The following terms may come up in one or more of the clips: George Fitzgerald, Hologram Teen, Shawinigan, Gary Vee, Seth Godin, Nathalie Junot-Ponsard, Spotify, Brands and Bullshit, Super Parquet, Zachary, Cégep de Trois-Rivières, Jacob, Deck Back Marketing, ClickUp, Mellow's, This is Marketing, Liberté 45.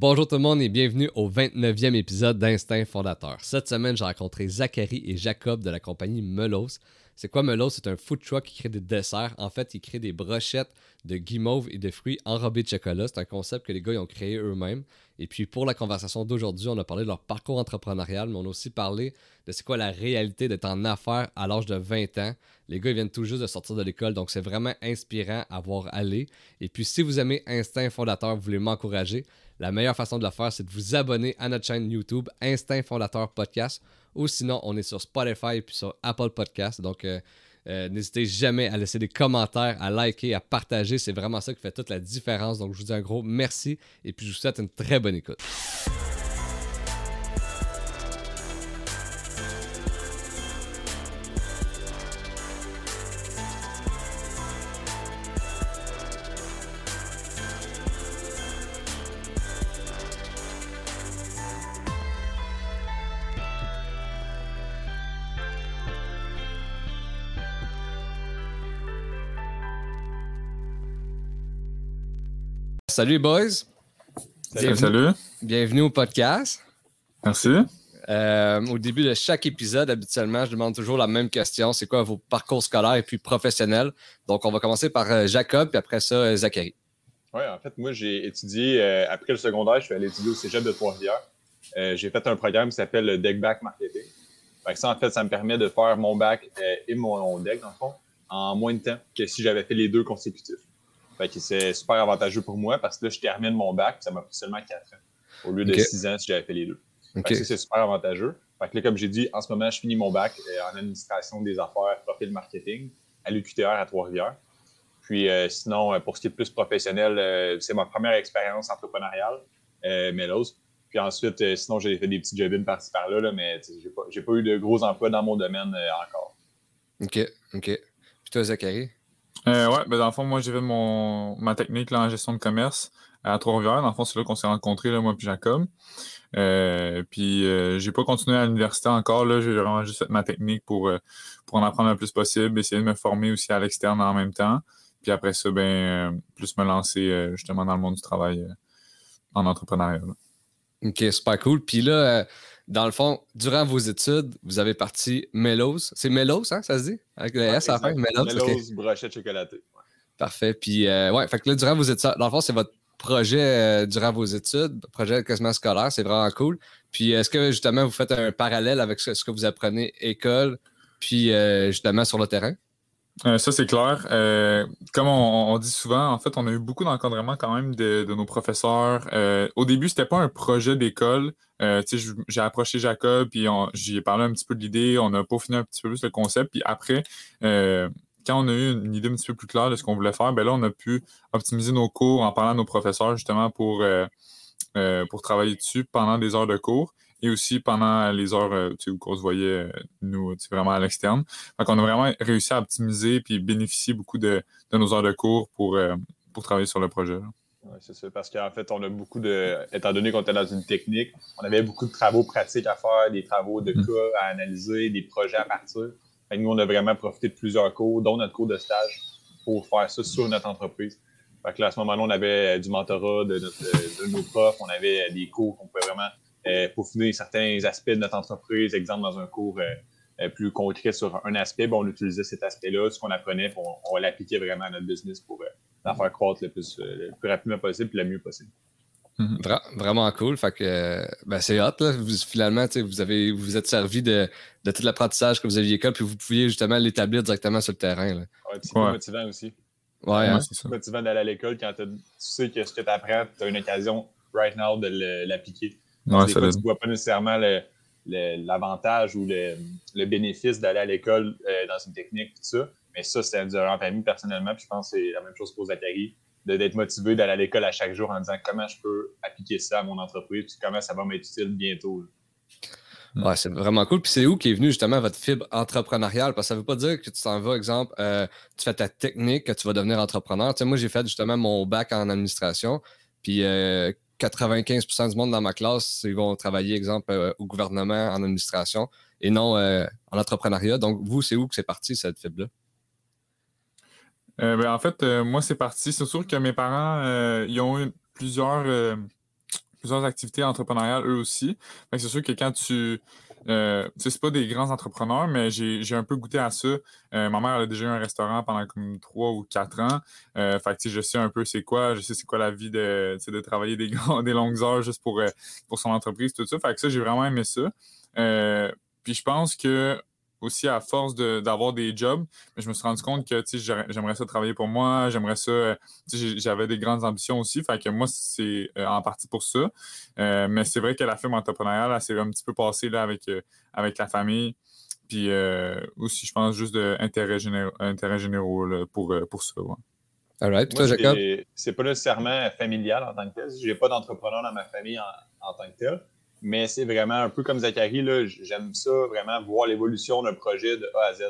Bonjour tout le monde et bienvenue au 29e épisode d'Instinct Fondateur. Cette semaine, j'ai rencontré Zachary et Jacob de la compagnie Mellow's. C'est quoi Mellow's? C'est un food truck qui crée des desserts. En fait, ils créent des brochettes de guimauve et de fruits enrobés de chocolat. C'est un concept que les gars ils ont créé eux-mêmes. Et puis pour la conversation d'aujourd'hui, on a parlé de leur parcours entrepreneurial, mais on a aussi parlé de c'est quoi la réalité d'être en affaires à l'âge de 20 ans. Les gars ils viennent tout juste de sortir de l'école, donc c'est vraiment inspirant à voir aller. Et puis si vous aimez Instinct Fondateur, vous voulez m'encourager, la meilleure façon de le faire, c'est de vous abonner à notre chaîne YouTube Instinct Fondateur Podcast, ou sinon, on est sur Spotify et puis sur Apple Podcast. Donc, n'hésitez jamais à laisser des commentaires, à liker, à partager. C'est vraiment ça qui fait toute la différence. Donc, je vous dis un gros merci et puis je vous souhaite une très bonne écoute. Salut boys! Salut! Bienvenue au podcast. Merci. Au début de chaque épisode, habituellement, je demande toujours la même question. C'est quoi vos parcours scolaires et puis professionnels? Donc, on va commencer par Jacob, puis après ça, Zachary. Oui, en fait, moi, j'ai étudié, après le secondaire, je suis allé étudier au Cégep de Trois-Rivières. J'ai fait un programme qui s'appelle le Deck Back Marketing. Fait que ça, en fait, ça me permet de faire mon bac et mon deck, dans le fond, en moins de temps que si j'avais fait les deux consécutifs. Fait que c'est super avantageux pour moi parce que là, je termine mon bac puis ça m'a pris seulement 4 ans au lieu de 6 ans si j'avais fait les deux. Okay. Fait que c'est super avantageux. Fait que là, comme j'ai dit, en ce moment, je finis mon bac en administration des affaires, profil marketing à l'UQTR à Trois-Rivières. Puis sinon, pour ce qui est plus professionnel, c'est ma première expérience entrepreneuriale, Mellow's. Puis ensuite, sinon, j'ai fait des petits jobs par-ci par-là, là, mais j'ai pas eu de gros emplois dans mon domaine encore. OK. Puis toi, Zachary? Oui, dans le fond, moi, j'ai fait ma technique là, en gestion de commerce à Trois-Rivières. Dans le fond, c'est là qu'on s'est rencontrés, là, moi et Jacob. Puis, j'ai pas continué à l'université encore. Là, j'ai vraiment juste fait ma technique pour en apprendre le plus possible, essayer de me former aussi à l'externe en même temps. Puis après ça, plus me lancer justement dans le monde du travail en entrepreneuriat. Là. OK, super cool. Puis là, dans le fond, durant vos études, vous avez parti Mellow's. C'est Mellow's, hein, ça se dit? Avec le S à la fin, Mellow's. Mellow's, brochette chocolatée. Ouais. Parfait. Puis, fait que là, durant vos études, dans le fond, c'est votre projet durant vos études, projet quasiment scolaire, c'est vraiment cool. Puis, est-ce que, justement, vous faites un parallèle avec ce que vous apprenez école, puis, justement, sur le terrain? Ça, c'est clair. Comme on dit souvent, en fait, on a eu beaucoup d'encadrement quand même de nos professeurs. Au début, c'était pas un projet d'école. J'ai approché Jacob, puis j'y ai parlé un petit peu de l'idée. On a peaufiné un petit peu plus le concept. Puis après, quand on a eu une idée un petit peu plus claire de ce qu'on voulait faire, là, on a pu optimiser nos cours en parlant à nos professeurs justement pour travailler dessus pendant des heures de cours. Et aussi pendant les heures où on se voyait, nous, vraiment à l'externe. Fait qu'on a vraiment réussi à optimiser et bénéficier beaucoup de nos heures de cours pour travailler sur le projet. Oui, c'est ça. Parce qu'en fait, on a beaucoup de. Étant donné qu'on était dans une technique, on avait beaucoup de travaux pratiques à faire, des travaux de cas à analyser, des projets à partir. Fait que nous, on a vraiment profité de plusieurs cours, dont notre cours de stage, pour faire ça sur notre entreprise. Fait que là, à ce moment-là, on avait du mentorat de nos profs, on avait des cours qu'on pouvait vraiment. Peaufiner certains aspects de notre entreprise, exemple dans un cours plus concret sur un aspect, on utilisait cet aspect-là, ce qu'on apprenait, on l'appliquait vraiment à notre business pour la faire croître le plus rapidement possible et le mieux possible. Mm-hmm. Vraiment cool, fait que, c'est hot, là. Finalement vous êtes servi de tout l'apprentissage que vous aviez là, puis vous pouviez justement l'établir directement sur le terrain. Là. Ouais, c'est motivant aussi. Ouais, hein? C'est motivant d'aller à l'école quand tu sais que ce que tu apprends, tu as une occasion right now de l'appliquer. Ouais, des fois, tu ne vois pas nécessairement l'avantage ou le bénéfice d'aller à l'école dans une technique, tout ça. Mais ça, c'est dur en famille personnellement. Puis je pense que c'est la même chose pour Zachary, d'être motivé d'aller à l'école à chaque jour en disant comment je peux appliquer ça à mon entreprise, puis comment ça va m'être utile bientôt. Ouais, c'est vraiment cool. Puis c'est où qu'est venue justement votre fibre entrepreneuriale? Parce que ça ne veut pas dire que tu t'en vas, exemple, tu fais ta technique, que tu vas devenir entrepreneur. Tu sais, moi, j'ai fait justement mon bac en administration. Puis 95% du monde dans ma classe, ils vont travailler, exemple, au gouvernement, en administration et non en entrepreneuriat. Donc, vous, c'est où que c'est parti, cette fibre-là? En fait, moi, c'est parti. C'est sûr que mes parents, ils ont eu plusieurs plusieurs activités entrepreneuriales eux aussi. Fait que c'est sûr que quand tu... c'est pas des grands entrepreneurs, mais j'ai un peu goûté à ça. Ma mère elle a déjà eu un restaurant pendant comme 3 ou 4 ans. Fait que je sais un peu c'est quoi, je sais c'est quoi la vie de travailler des longues heures juste pour son entreprise, tout ça. Fait que ça, j'ai vraiment aimé ça. Puis je pense que aussi à force d'avoir des jobs, mais je me suis rendu compte que j'aimerais ça travailler pour moi, j'aimerais ça, j'avais des grandes ambitions aussi, fait que moi c'est en partie pour ça, mais c'est vrai que la firme entrepreneuriale, elle s'est un petit peu passée là, avec la famille, puis aussi je pense juste d'intérêts généraux là, pour ça. Ouais. All right. Toi, Jacob? C'est pas nécessairement familial en tant que tel, j'ai pas d'entrepreneur dans ma famille en tant que tel. Mais c'est vraiment un peu comme Zachary, là, j'aime ça vraiment voir l'évolution d'un projet de A à Z.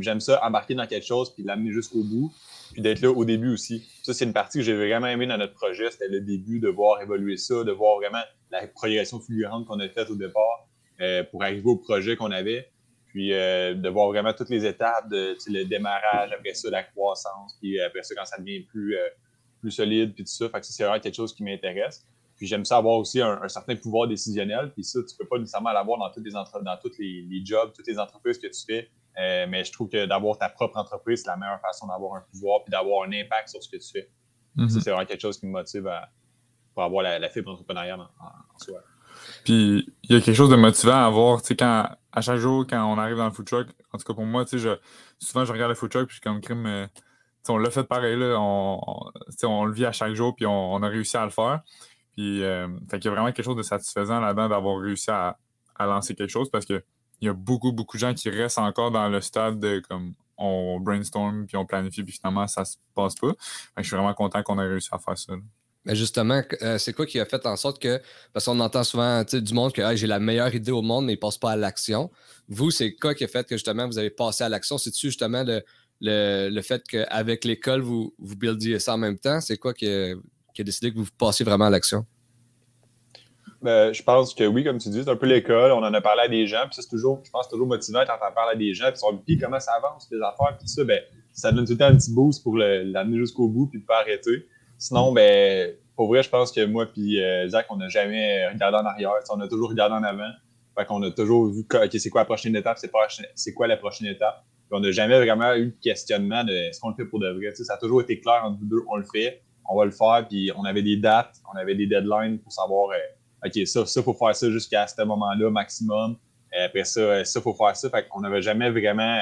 J'aime ça embarquer dans quelque chose puis l'amener jusqu'au bout, puis d'être là au début aussi. Ça, c'est une partie que j'ai vraiment aimée dans notre projet, c'était le début, de voir évoluer ça, de voir vraiment la progression fulgurante qu'on a faite au départ pour arriver au projet qu'on avait, puis de voir vraiment toutes les étapes, le démarrage, après ça, la croissance, puis après ça, quand ça devient plus solide, puis tout ça. Fait que ça, c'est vraiment quelque chose qui m'intéresse. Puis j'aime ça avoir aussi un certain pouvoir décisionnel. Puis ça, tu peux pas nécessairement l'avoir dans tous les jobs, toutes les entreprises que tu fais. Mais je trouve que d'avoir ta propre entreprise, c'est la meilleure façon d'avoir un pouvoir puis d'avoir un impact sur ce que tu fais. Mm-hmm. Ça, c'est vraiment quelque chose qui me motive pour avoir la fibre entrepreneuriale en soi. Puis il y a quelque chose de motivant à avoir, tu sais, quand à chaque jour, quand on arrive dans le food truck, en tout cas pour moi, tu sais, souvent je regarde le food truck puis je suis comme crime. On l'a fait pareil, là, on le vit à chaque jour puis on a réussi à le faire. Puis, fait qu'il y a vraiment quelque chose de satisfaisant là-dedans d'avoir réussi à lancer quelque chose parce qu'il y a beaucoup, beaucoup de gens qui restent encore dans le stade de comme on brainstorm puis on planifie puis finalement ça se passe pas. Fait que je suis vraiment content qu'on ait réussi à faire ça. Mais justement, c'est quoi qui a fait en sorte que, parce qu'on entend souvent du monde que hey, j'ai la meilleure idée au monde mais ils passent pas à l'action. Vous, c'est quoi qui a fait que justement vous avez passé à l'action? C'est-tu justement le fait qu'avec l'école vous buildiez ça en même temps? C'est quoi qui a décidé que vous passiez vraiment à l'action? Je pense que oui, comme tu dis, c'est un peu l'école. On en a parlé à des gens, puis ça, c'est toujours, je pense, c'est toujours motivant quand on parle à des gens, puis on dit comment ça avance, les affaires, puis ça, ben, ça donne tout le temps un petit boost pour l'amener jusqu'au bout, puis de ne pas arrêter. Sinon, ben, pour vrai, je pense que moi, puis Zach, on n'a jamais regardé en arrière, on a toujours regardé en avant. Fait qu'on a toujours vu, OK, c'est quoi la prochaine étape, c'est quoi la prochaine étape. Puis on n'a jamais vraiment eu de questionnement de est-ce qu'on le fait pour de vrai. T'sais, ça a toujours été clair entre nous deux, on le fait. On va le faire, puis on avait des dates, on avait des deadlines pour savoir, OK, ça, faut faire ça jusqu'à ce moment-là maximum. Après ça, faut faire ça. Fait qu'on n'avait jamais vraiment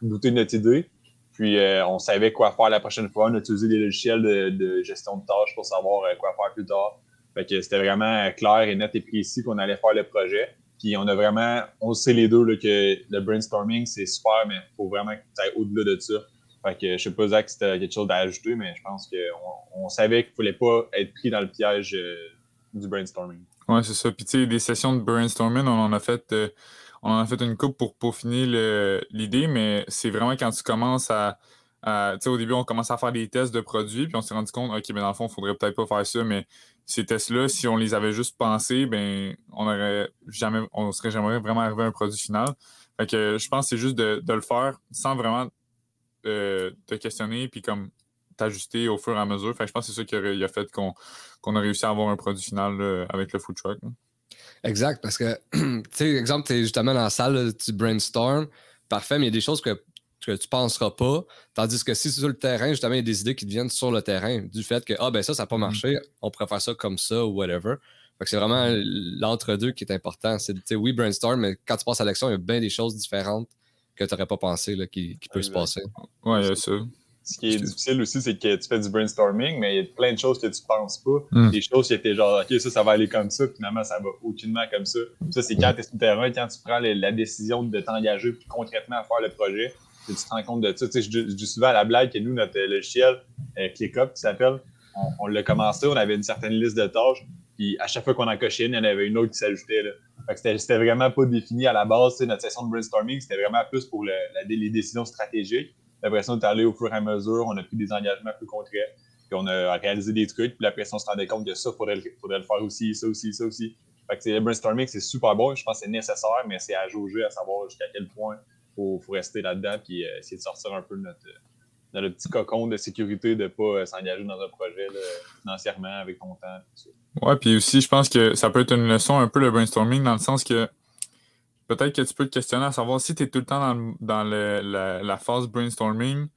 douté de notre idée. Puis, on savait quoi faire la prochaine fois. On a utilisé des logiciels de gestion de tâches pour savoir quoi faire plus tard. Fait que c'était vraiment clair et net et précis qu'on allait faire le projet. Puis, on a vraiment, on sait les deux là, que le brainstorming, c'est super, mais il faut vraiment que tu ailles au-delà de ça. Fait que je sais pas, Zach, si t'as quelque chose à ajouter, mais je pense qu'on savait qu'il fallait pas être pris dans le piège du brainstorming. Ouais, c'est ça. Puis tu sais, des sessions de brainstorming, on en a fait une coupe pour peaufiner l'idée, mais c'est vraiment quand tu commences à tu sais, au début, on commence à faire des tests de produits, puis on s'est rendu compte, OK, ben dans le fond, il faudrait peut-être pas faire ça, mais ces tests-là, si on les avait juste pensés, ben on serait jamais vraiment arrivé à un produit final. Fait que je pense que c'est juste de le faire sans vraiment te questionner puis comme t'ajuster au fur et à mesure. Fait que je pense que c'est ça qui a fait qu'on a réussi à avoir un produit final là, avec le food truck. Là. Exact, parce que, tu sais, exemple, t'es justement dans la salle, là, tu brainstorm, parfait, mais il y a des choses que tu penseras pas, tandis que si c'est sur le terrain, justement, il y a des idées qui te viennent sur le terrain, du fait que, ça n'a pas marché, on pourrait faire ça comme ça ou whatever. Fait que c'est vraiment l'entre-deux qui est important. C'est, tu sais, oui, brainstorm, mais quand tu passes à l'action, il y a bien des choses différentes que tu n'aurais pas pensé là, qui peut se passer. Oui, ça. Ce qui est difficile aussi, c'est que tu fais du brainstorming, mais il y a plein de choses que tu ne penses pas. Des choses qui étaient genre, OK, ça va aller comme ça, puis finalement, ça va aucunement comme ça. Ça, c'est quand tu es sur le terrain, quand tu prends la décision de t'engager puis concrètement à faire le projet, que tu te rends compte de ça. Tu sais, je dis souvent à la blague que nous, notre logiciel, ClickUp, qui s'appelle, on l'a commencé, on avait une certaine liste de tâches, puis à chaque fois qu'on en cochait une, il y en avait une autre qui s'ajoutait, là. Fait que c'était vraiment pas défini à la base. Notre session de brainstorming, c'était vraiment plus pour les décisions stratégiques. Après ça, on est allé au fur et à mesure, on a pris des engagements plus concrets, puis on a réalisé des trucs, puis après ça, on se rendait compte que ça, faudrait le faire aussi, ça aussi, ça aussi. Fait que le brainstorming, c'est super bon, je pense que c'est nécessaire, mais c'est à jauger, à savoir jusqu'à quel point il faut rester là-dedans, puis essayer de sortir un peu de notre dans le petit cocon de sécurité de ne pas s'engager dans un projet là, financièrement avec ton temps. Oui, puis aussi, je pense que ça peut être une leçon un peu le brainstorming dans le sens que peut-être que tu peux te questionner à savoir si tu es tout le temps dans la phase brainstorming,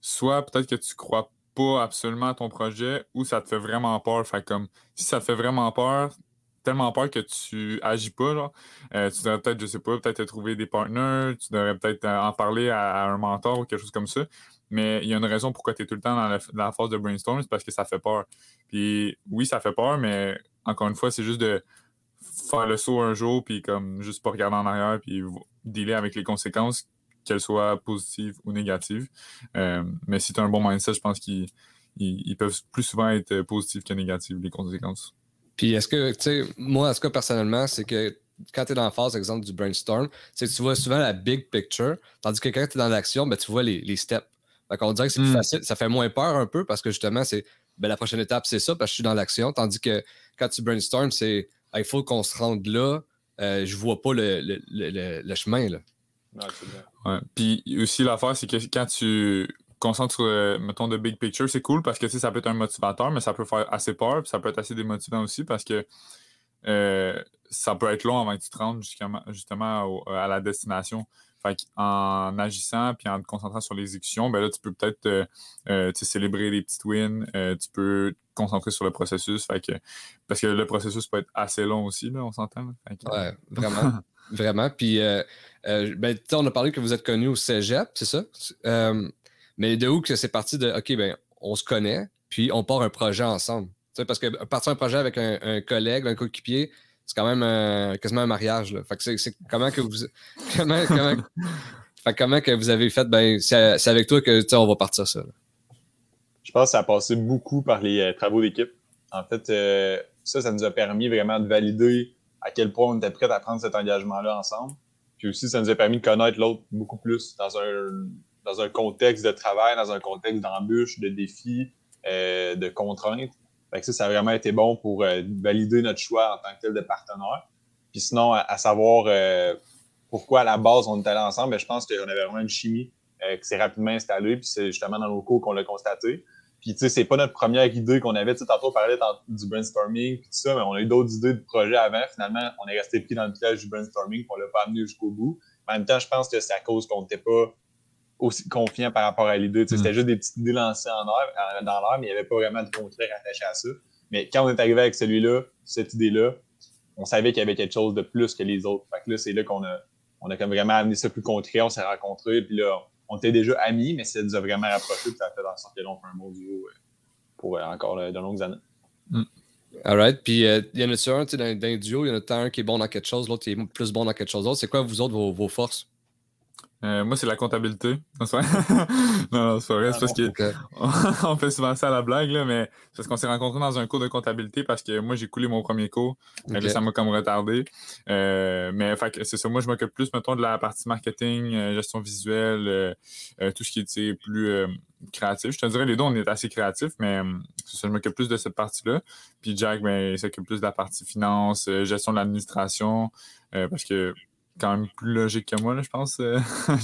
soit peut-être que tu ne crois pas absolument à ton projet ou ça te fait vraiment peur. Fait comme si ça te fait vraiment peur, tellement peur que tu agis pas, genre. Tu devrais peut-être, je sais pas, peut-être trouver des partenaires, tu devrais peut-être en parler à un mentor ou quelque chose comme ça. Mais il y a une raison pourquoi tu es tout le temps dans la phase de brainstorm, c'est parce que ça fait peur. Puis oui, ça fait peur, mais encore une fois, c'est juste de faire le saut un jour, puis comme juste pas regarder en arrière, puis dealer avec les conséquences, qu'elles soient positives ou négatives. Mais si tu as un bon mindset, je pense qu'ils peuvent plus souvent être positives que négatives, les conséquences. Puis est-ce que, tu sais, moi, en tout cas, personnellement, c'est que quand tu es dans la phase, exemple, du brainstorm, c'est que tu vois souvent la big picture, tandis que quand tu es dans l'action, ben, tu vois les steps. Fait qu'on dirait que c'est plus facile, ça fait moins peur un peu, parce que justement, c'est ben, la prochaine étape, c'est ça, parce que je suis dans l'action, tandis que quand tu brainstorm, c'est il faut qu'on se rende là, je vois pas le chemin, là. Non, c'est bien. Ouais. Puis aussi, l'affaire, c'est que quand tu concentres sur, mettons, de big picture, c'est cool parce que ça peut être un motivateur, mais ça peut faire assez peur, puis ça peut être assez démotivant aussi parce que ça peut être long avant que tu te rendes justement à la destination. Fait qu'en agissant puis en te concentrant sur l'exécution, ben là, tu peux peut-être célébrer les petites wins, tu peux te concentrer sur le processus. Fait que, parce que le processus peut être assez long aussi, là, on s'entend. Fait que, ouais, vraiment. Vraiment. Puis, ben, on a parlé que vous êtes connu au Cégep, c'est ça? Mais de où que c'est parti de OK, ben, on se connaît, puis on part un projet ensemble. T'sais, parce que partir un projet avec un collègue, un coéquipier, c'est quand même quasiment un mariage. Là. Fait que c'est comment que vous. Comment que vous avez fait, ben, c'est avec toi que on va partir ça. Là. Je pense que ça a passé beaucoup par les travaux d'équipe. En fait, ça nous a permis vraiment de valider à quel point on était prêts à prendre cet engagement-là ensemble. Puis aussi, ça nous a permis de connaître l'autre beaucoup plus dans un contexte de travail, dans un contexte d'embûche, de défis, de contraintes. Fait que ça a vraiment été bon pour valider notre choix en tant que tel de partenaire. Puis sinon, à savoir pourquoi à la base on était allés ensemble, bien, je pense qu'on avait vraiment une chimie qui s'est rapidement installée. Puis c'est justement dans nos cours qu'on l'a constaté. Puis tu sais, c'est pas notre première idée qu'on avait. Tu sais, tantôt on parlait du brainstorming puis tout ça, mais on a eu d'autres idées de projets avant. Finalement, on est resté pris dans le piège du brainstorming, qu'on l'a pas amené jusqu'au bout. En même temps, je pense que c'est à cause qu'on n'était pas aussi confiant par rapport à l'idée. C'était juste des petites idées lancées dans l'air, mais il n'y avait pas vraiment de concret attaché à ça. Mais quand on est arrivé avec celui-là, cette idée-là, on savait qu'il y avait quelque chose de plus que les autres. Fait que là, c'est là qu'on a comme vraiment amené ça plus concret. On s'est rencontrés, puis là, on était déjà amis, mais ça nous a vraiment rapprochés, puis ça a fait en sorte que l'on fait un bon duo pour encore de longues années. Mm. All right. Puis, il y en a-tu un, tu sais, dans un duo, il y en a un qui est bon dans quelque chose, l'autre qui est plus bon dans quelque chose d'autre. C'est quoi, vous autres, vos forces? Moi, c'est la comptabilité. Non, c'est pas vrai. C'est parce qu'on fait souvent ça à la blague, là, mais c'est parce qu'on s'est rencontrés dans un cours de comptabilité parce que moi, j'ai coulé mon premier cours. Okay. Là, ça m'a comme retardé. Mais fait que c'est ça. Moi, je m'occupe plus, mettons, de la partie marketing, gestion visuelle, tout ce qui est plus créatif. Je te dirais, les deux, on est assez créatifs, mais c'est ça, je m'occupe plus de cette partie-là. Puis Jack, ben, il s'occupe plus de la partie finance, gestion de l'administration, parce que quand même plus logique que moi, là, je pense,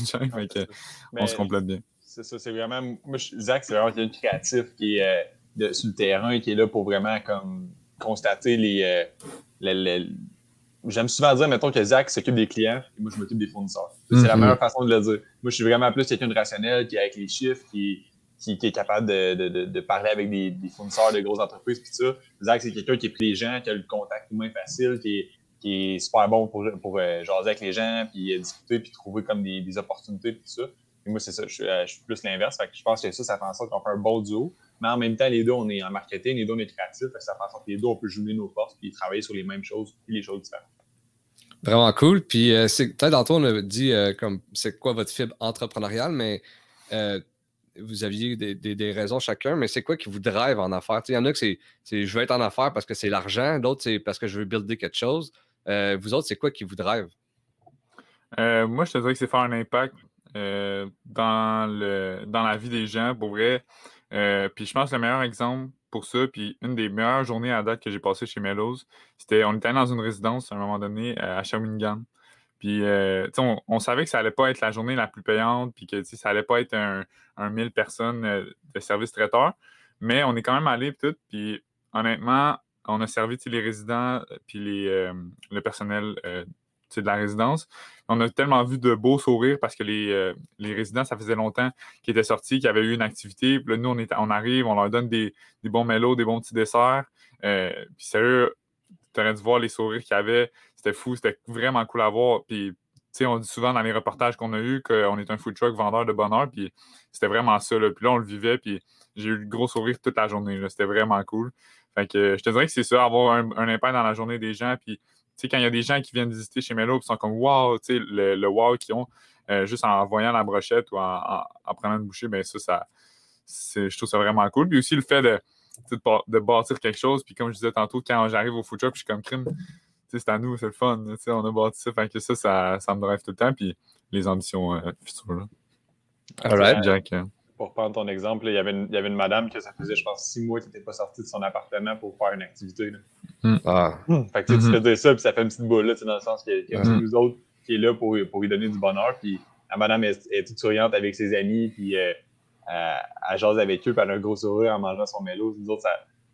Jack. Ouais, fait on se complète bien. C'est ça, c'est vraiment... Moi, Zach, c'est vraiment quelqu'un de créatif qui est sur le terrain, qui est là pour vraiment comme constater les... J'aime souvent dire, mettons, que Zach s'occupe des clients et moi, je m'occupe des fournisseurs. C'est la meilleure façon de le dire. Moi, je suis vraiment plus quelqu'un de rationnel, qui est avec les chiffres, qui est capable de parler avec des fournisseurs de grosses entreprises, puis ça. Zach, c'est quelqu'un qui est pris les gens, qui a le contact humain facile, qui est super bon pour jaser avec les gens, puis discuter, puis trouver comme des opportunités, puis tout ça. Et moi, c'est ça, je suis plus l'inverse. Fait que je pense que ça fait en sorte qu'on fait un bon duo. Mais en même temps, les deux, on est en marketing, les deux, on est créatifs. Ça fait en sorte que les deux, on peut jumeler nos forces, puis travailler sur les mêmes choses, puis les choses différentes. Vraiment cool. Puis, peut-être, Antoine, on a dit comme c'est quoi votre fibre entrepreneuriale, mais vous aviez des raisons chacun, mais c'est quoi qui vous drive en affaires? Il y en a que c'est je veux être en affaires parce que c'est l'argent, d'autres, c'est parce que je veux builder quelque chose. Vous autres, c'est quoi qui vous drive? Moi, je te dirais que c'est faire un impact dans la vie des gens, pour vrai. Puis je pense que le meilleur exemple pour ça, puis une des meilleures journées à date que j'ai passées chez Mellow's, c'était on était dans une résidence à un moment donné à Shawinigan. Puis, tu sais, on savait que ça allait pas être la journée la plus payante, puis que ça allait pas être un 1000 personnes de service traiteur, mais on est quand même allé puis tout. Puis, honnêtement, on a servi les résidents puis le personnel de la résidence. On a tellement vu de beaux sourires parce que les résidents, ça faisait longtemps qu'ils étaient sortis, qu'ils avaient eu une activité. Puis là, nous, on arrive, on leur donne des bons mélos, des bons petits desserts. Puis sérieux, tu aurais dû voir les sourires qu'il y avait. C'était fou, c'était vraiment cool à voir. Puis, tu sais, on dit souvent dans les reportages qu'on a eus qu'on est un food truck vendeur de bonheur. Puis c'était vraiment ça, là. Puis là, on le vivait. Puis j'ai eu le gros sourire toute la journée, là. C'était vraiment cool. Fait que je te dirais que c'est ça, avoir un impact dans la journée des gens. Puis, tu sais, quand il y a des gens qui viennent visiter chez Mello et sont comme « wow », tu sais, le « wow » qu'ils ont juste en voyant la brochette ou en prenant une bouchée, bien ça je trouve ça vraiment cool. Puis aussi, le fait de bâtir quelque chose, puis comme je disais tantôt, quand j'arrive au food truck, je suis comme « crime », tu sais, c'est à nous, c'est le fun, tu sais, on a bâti ça. Fait que ça me drive tout le temps, puis les ambitions futures, là. All right, Jack. Pour prendre ton exemple, là, il y avait une madame que ça faisait, je pense, 6 mois qu'elle n'était pas sortie de son appartement pour faire une activité. Là. Fait que tu fais ça, puis ça fait une petite boule, là, dans le sens qu'il y a nous autres qui est là pour lui donner du bonheur. Puis la madame est toute souriante avec ses amis, puis elle jase avec eux, puis elle a un gros sourire en mangeant son Mellow's. Nous autres,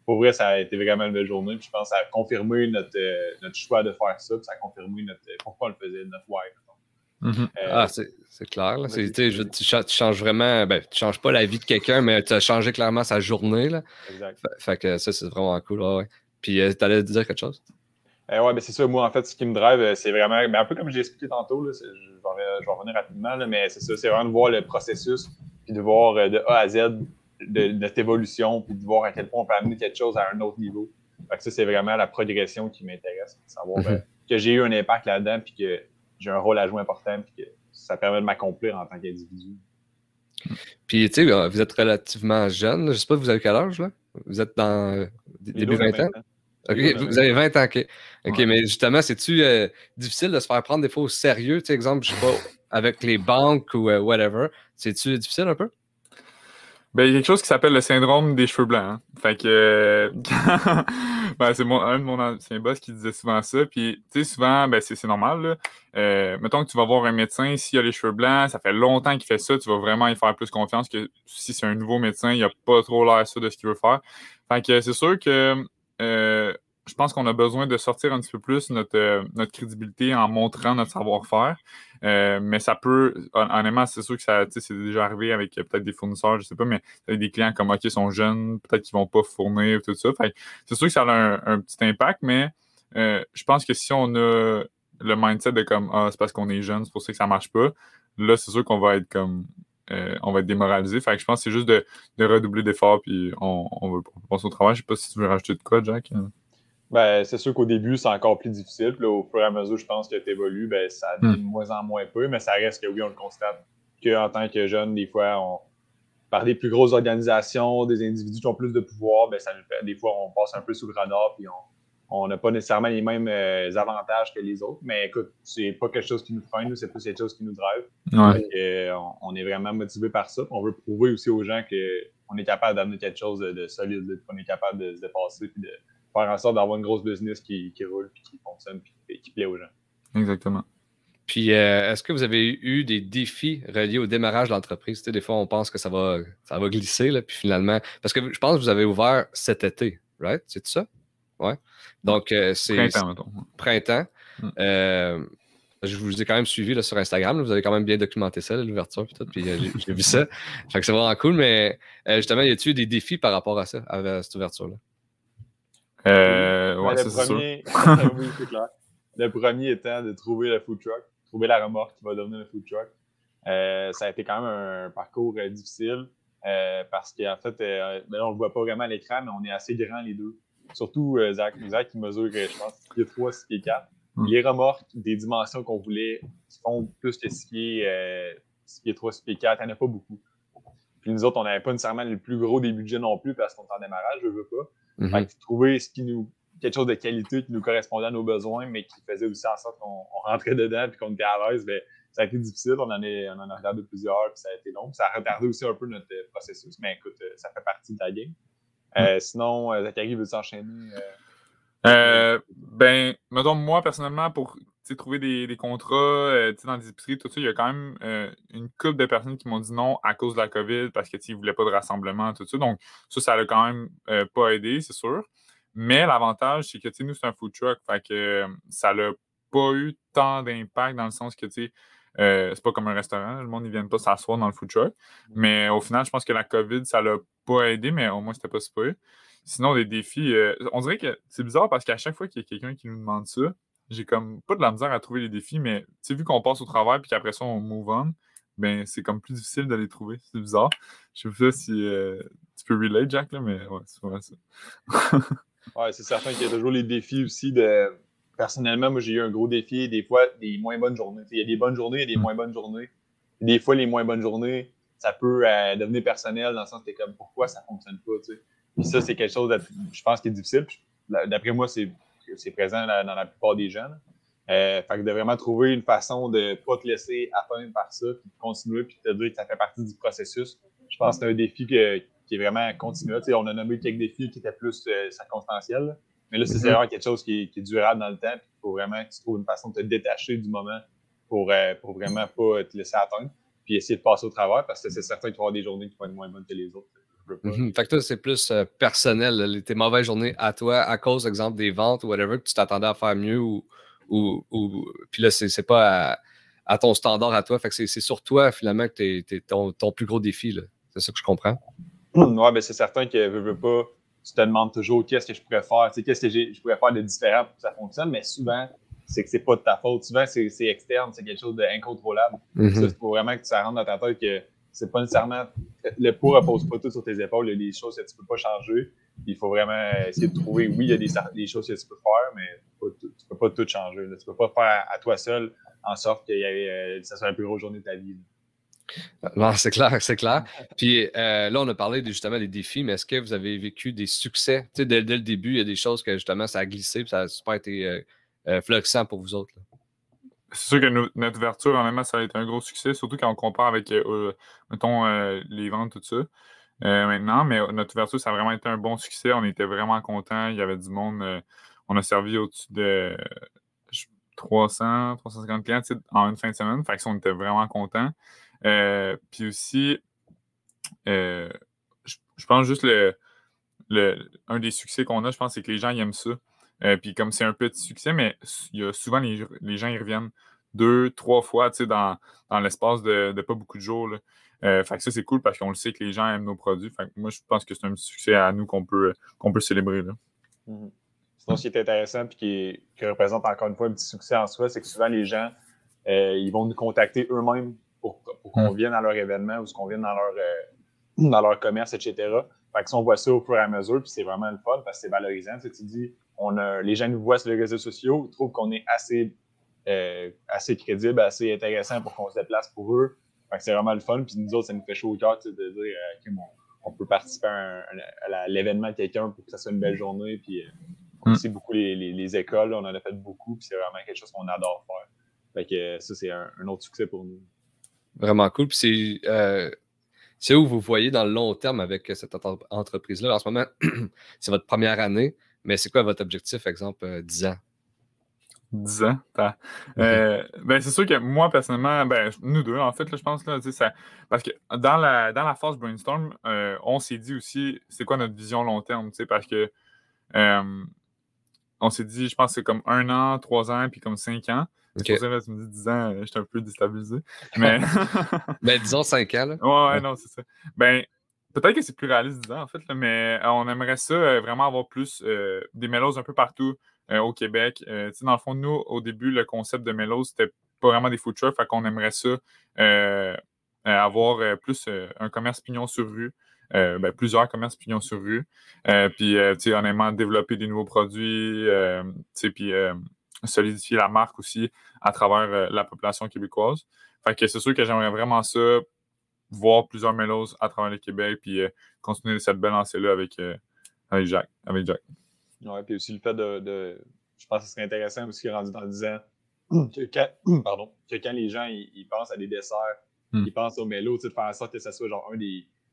pour vrai, ça a été vraiment une belle journée. Puis je pense que ça a confirmé notre choix de faire ça, puis ça a confirmé pourquoi on le faisait, notre why. C'est clair. Là. Tu changes vraiment, tu changes pas la vie de quelqu'un, mais tu as changé clairement sa journée. Là. Exact. Fait que ça, c'est vraiment cool. Là, ouais. Puis, tu allais dire quelque chose? Oui, c'est ça. Moi, en fait, ce qui me drive, c'est vraiment, mais un peu comme je l'ai expliqué tantôt, là, je vais revenir rapidement, là, mais c'est ça, c'est vraiment de voir le processus, puis de voir de A à Z notre évolution, puis de voir à quel point on peut amener quelque chose à un autre niveau. Fait que ça, c'est vraiment la progression qui m'intéresse, savoir que j'ai eu un impact là-dedans, puis que j'ai un rôle à jouer important, puis que ça permet de m'accomplir en tant qu'individu. Puis, tu sais, vous êtes relativement jeune. Je ne sais pas, vous avez quel âge, là? Vous êtes dans début 20 ans? OK, vous avez 20 ans, OK. OK, ouais. Mais justement, c'est-tu difficile de se faire prendre des fois au sérieux? Tu sais, exemple, je ne sais pas, avec les banques ou whatever. C'est-tu difficile un peu? Ben, il y a quelque chose qui s'appelle le syndrome des cheveux blancs. Hein. Fait que... c'est un de mon ancien boss qui disait souvent ça. Puis, tu sais, souvent, c'est normal. Là. Mettons que tu vas voir un médecin, s'il a les cheveux blancs, ça fait longtemps qu'il fait ça, tu vas vraiment y faire plus confiance que si c'est un nouveau médecin, il n'a pas trop l'air sûr de ce qu'il veut faire. Fait que c'est sûr que je pense qu'on a besoin de sortir un petit peu plus notre crédibilité en montrant notre savoir-faire. Mais ça peut, honnêtement, c'est sûr que ça, c'est déjà arrivé avec peut-être des fournisseurs, je sais pas, mais avec des clients comme, OK, ils sont jeunes, peut-être qu'ils vont pas fournir, tout ça. Fait, c'est sûr que ça a un petit impact, mais je pense que si on a le mindset de comme, c'est parce qu'on est jeune, c'est pour ça que ça marche pas, là, c'est sûr qu'on va être comme, on va être démoralisé. Fait que je pense que c'est juste de redoubler d'efforts, puis on va passer au travail. Je sais pas si tu veux rajouter de quoi, Jack. Ben, c'est sûr qu'au début, c'est encore plus difficile. Puis là, au fur et à mesure, je pense que tu évolues, ça devient de moins en moins peu, mais ça reste que oui, on le constate qu'en tant que jeune, des fois, par des plus grosses organisations, des individus qui ont plus de pouvoir, des fois, on passe un peu sous le radar, puis on n'a pas nécessairement les mêmes avantages que les autres. Mais écoute, c'est pas quelque chose qui nous freine, nous, c'est plus quelque chose qui nous drive. Ouais. Donc, on est vraiment motivé par ça. On veut prouver aussi aux gens qu'on est capable d'amener quelque chose de solide, qu'on est capable de se dépasser, puis de faire en sorte d'avoir une grosse business qui roule, puis qui fonctionne, puis qui plaît aux gens. Exactement. Puis, est-ce que vous avez eu des défis reliés au démarrage de l'entreprise? Tu sais, des fois, on pense que ça va glisser, là, puis finalement... Parce que je pense que vous avez ouvert cet été, right? C'est ça? Ouais. Donc, c'est... Printemps, mettons. Printemps. Je vous ai quand même suivi là, sur Instagram. Là, vous avez quand même bien documenté ça, là, l'ouverture, puis tout. Puis, j'ai vu ça. Fait que c'est vraiment cool, mais justement, y a-t-il eu des défis par rapport à ça, à cette ouverture-là? Ouais, c'est sûr. Oui, c'est clair. Le premier étant de trouver le food truck, trouver la remorque qui va devenir le food truck. Ça a été quand même un parcours difficile parce qu'en fait, là, on le voit pas vraiment à l'écran, mais on est assez grands les deux. Surtout Zach qui mesure, je pense, 6 pieds 3, 6 pieds 4. Les remorques des dimensions qu'on voulait font plus que 6 pieds 3, 6 pieds 4. Il n'y en a pas beaucoup. Puis nous autres, on n'avait pas nécessairement le plus gros des budgets non plus parce qu'on est en démarrage, je veux pas. Fait que trouver quelque chose de qualité qui nous correspondait à nos besoins, mais qui faisait aussi en sorte qu'on rentrait dedans et qu'on était à l'aise, ça a été difficile. On en a regardé plusieurs, puis ça a été long. Ça a retardé aussi un peu notre processus. Mais écoute, ça fait partie de la game. Sinon, Zachary, veux-tu enchaîner? Mettons, moi, personnellement, pour sais, trouver des contrats, tu sais, dans des épiceries, tout ça, il y a quand même une couple de personnes qui m'ont dit non à cause de la COVID parce que, tu sais, ils ne voulaient pas de rassemblement, tout ça. Donc, ça l'a quand même pas aidé, c'est sûr. Mais l'avantage, c'est que, tu sais, nous, c'est un food truck. Fait que ça l'a pas eu tant d'impact dans le sens que, tu sais, c'est pas comme un restaurant. Le monde, ils viennent pas s'asseoir dans le food truck. Mais au final, je pense que la COVID, ça l'a pas aidé, mais au moins, c'était pas super. Sinon, des défis... on dirait que c'est bizarre parce qu'à chaque fois qu'il y a quelqu'un qui nous demande ça, j'ai comme pas de la misère à trouver les défis, mais tu sais, vu qu'on passe au travail puis qu'après ça, on move on, ben c'est comme plus difficile de les trouver. C'est bizarre. Je sais pas si tu peux relate, Jack, là, mais ouais, c'est vrai ça. Ouais, c'est certain qu'il y a toujours les défis aussi de... Personnellement, moi, j'ai eu un gros défi, des fois, des moins bonnes journées. Il y a des bonnes journées et des moins bonnes journées. Des fois, les moins bonnes journées, ça peut devenir personnel dans le sens que t'es comme, pourquoi ça fonctionne pas, tu sais. Puis ça, c'est quelque chose, je pense, qui est difficile. Puis, d'après moi, c'est présent dans la plupart des jeunes. Fait que de vraiment trouver une façon de ne pas te laisser atteindre par ça, puis de continuer, puis de te dire que ça fait partie du processus. Je pense que c'est un défi qui est vraiment continuel. Tu sais, on a nommé quelques défis qui étaient plus circonstanciels. Là. Mais là, c'est vraiment quelque chose qui est durable dans le temps, puis il faut vraiment que tu trouves une façon de te détacher du moment pour vraiment pas te laisser atteindre, puis essayer de passer au travers, parce que c'est certain qu'il va y avoir des journées qui vont être moins bonnes que les autres. Fait que toi, c'est plus personnel, là, tes mauvaises journées à toi, à cause, exemple, des ventes ou whatever, que tu t'attendais à faire mieux ou puis là, c'est pas à ton standard à toi, fait que c'est sur toi, finalement, que t'es ton plus gros défi, là. C'est ça que je comprends. Ouais, ben c'est certain que veux pas, tu te demandes toujours qu'est-ce que je pourrais faire, tu sais, qu'est-ce que je pourrais faire de différent pour que ça fonctionne, mais souvent, c'est que c'est pas de ta faute, souvent, c'est externe, c'est quelque chose d'incontrôlable. Ça, il faut vraiment que tu rentres dans ta tête que c'est pas nécessairement... Le poids ne repose pas tout sur tes épaules. Il y a des choses que tu ne peux pas changer. Il faut vraiment essayer de trouver... Oui, il y a des choses que tu peux faire, mais tu ne peux pas tout changer. Là. Tu ne peux pas faire à toi seul en sorte que ça soit la plus grosse journée de ta vie. Là. Non, c'est clair, c'est clair. Puis là, on a parlé justement des défis, mais est-ce que vous avez vécu des succès? Tu sais, dès le début, il y a des choses que justement, ça a glissé et ça a super été florissant pour vous autres. Là. C'est sûr que notre ouverture, honnêtement, ça a été un gros succès, surtout quand on compare avec, mettons, les ventes, tout ça, maintenant. Mais notre ouverture, ça a vraiment été un bon succès. On était vraiment contents. Il y avait du monde. On a servi au-dessus de 300, 350 clients en une fin de semaine. Fait que ça, on était vraiment contents. Puis aussi, je pense juste un des succès qu'on a, je pense, c'est que les gens, ils aiment ça. Puis comme c'est un petit succès, mais il y a souvent les gens ils reviennent 2-3 fois dans l'espace de pas beaucoup de jours. Là. Fait que ça, c'est cool parce qu'on le sait que les gens aiment nos produits. Fait que moi, je pense que c'est un petit succès à nous qu'on peut célébrer. Là. Mm-hmm. Sinon, ce qui est intéressant et qui représente encore une fois un petit succès en soi, c'est que souvent les gens ils vont nous contacter eux-mêmes pour qu'on vienne à leur événement ou qu'on vienne dans leur commerce, etc. Fait que si on voit ça au fur et à mesure, puis c'est vraiment le fun parce que c'est valorisant. Tu dis, les gens nous voient sur les réseaux sociaux, ils trouvent qu'on est assez crédible, assez intéressant pour qu'on se déplace pour eux. Fait que c'est vraiment le fun. Puis nous autres, ça nous fait chaud au cœur de dire qu'on peut participer à l'événement de quelqu'un pour que ça soit une belle journée. Puis aussi beaucoup les écoles, là, on en a fait beaucoup. Puis c'est vraiment quelque chose qu'on adore faire. Fait que ça, c'est un autre succès pour nous. Vraiment cool. Puis c'est où vous voyez dans le long terme avec cette entreprise-là. En ce moment, c'est votre première année. Mais c'est quoi votre objectif, exemple, 10 ans? 10 ans? Ben c'est sûr que moi, personnellement, nous deux, en fait, là, je pense, là, ça, parce que dans la phase brainstorm, on s'est dit aussi, c'est quoi notre vision long terme, parce que on s'est dit, je pense que c'est comme 1 an, 3 ans, puis comme 5 ans. Okay. C'est pour ça que tu me dis 10 ans, je suis un peu déstabilisé. Mais... disons 5 ans, là. Ouais, non, c'est ça. Peut-être que c'est plus réaliste, disons, en fait, là, mais on aimerait ça vraiment avoir plus des Mellow's un peu partout au Québec. Dans le fond, nous, au début, le concept de Mellow's, c'était pas vraiment des food trucks, fait qu'on aimerait ça avoir plus un commerce pignon sur rue, plusieurs commerces pignon sur rue, puis, honnêtement, développer des nouveaux produits, puis solidifier la marque aussi à travers la population québécoise. Fait que c'est sûr que j'aimerais vraiment ça, voir plusieurs Mellow's à travers le Québec puis continuer cette belle lancée-là avec Jack. Oui, puis aussi le fait je pense que ce serait intéressant aussi rendu dans 10 ans que quand les gens ils pensent à des desserts, ils pensent aux Mellow's, de faire en sorte que ça soit genre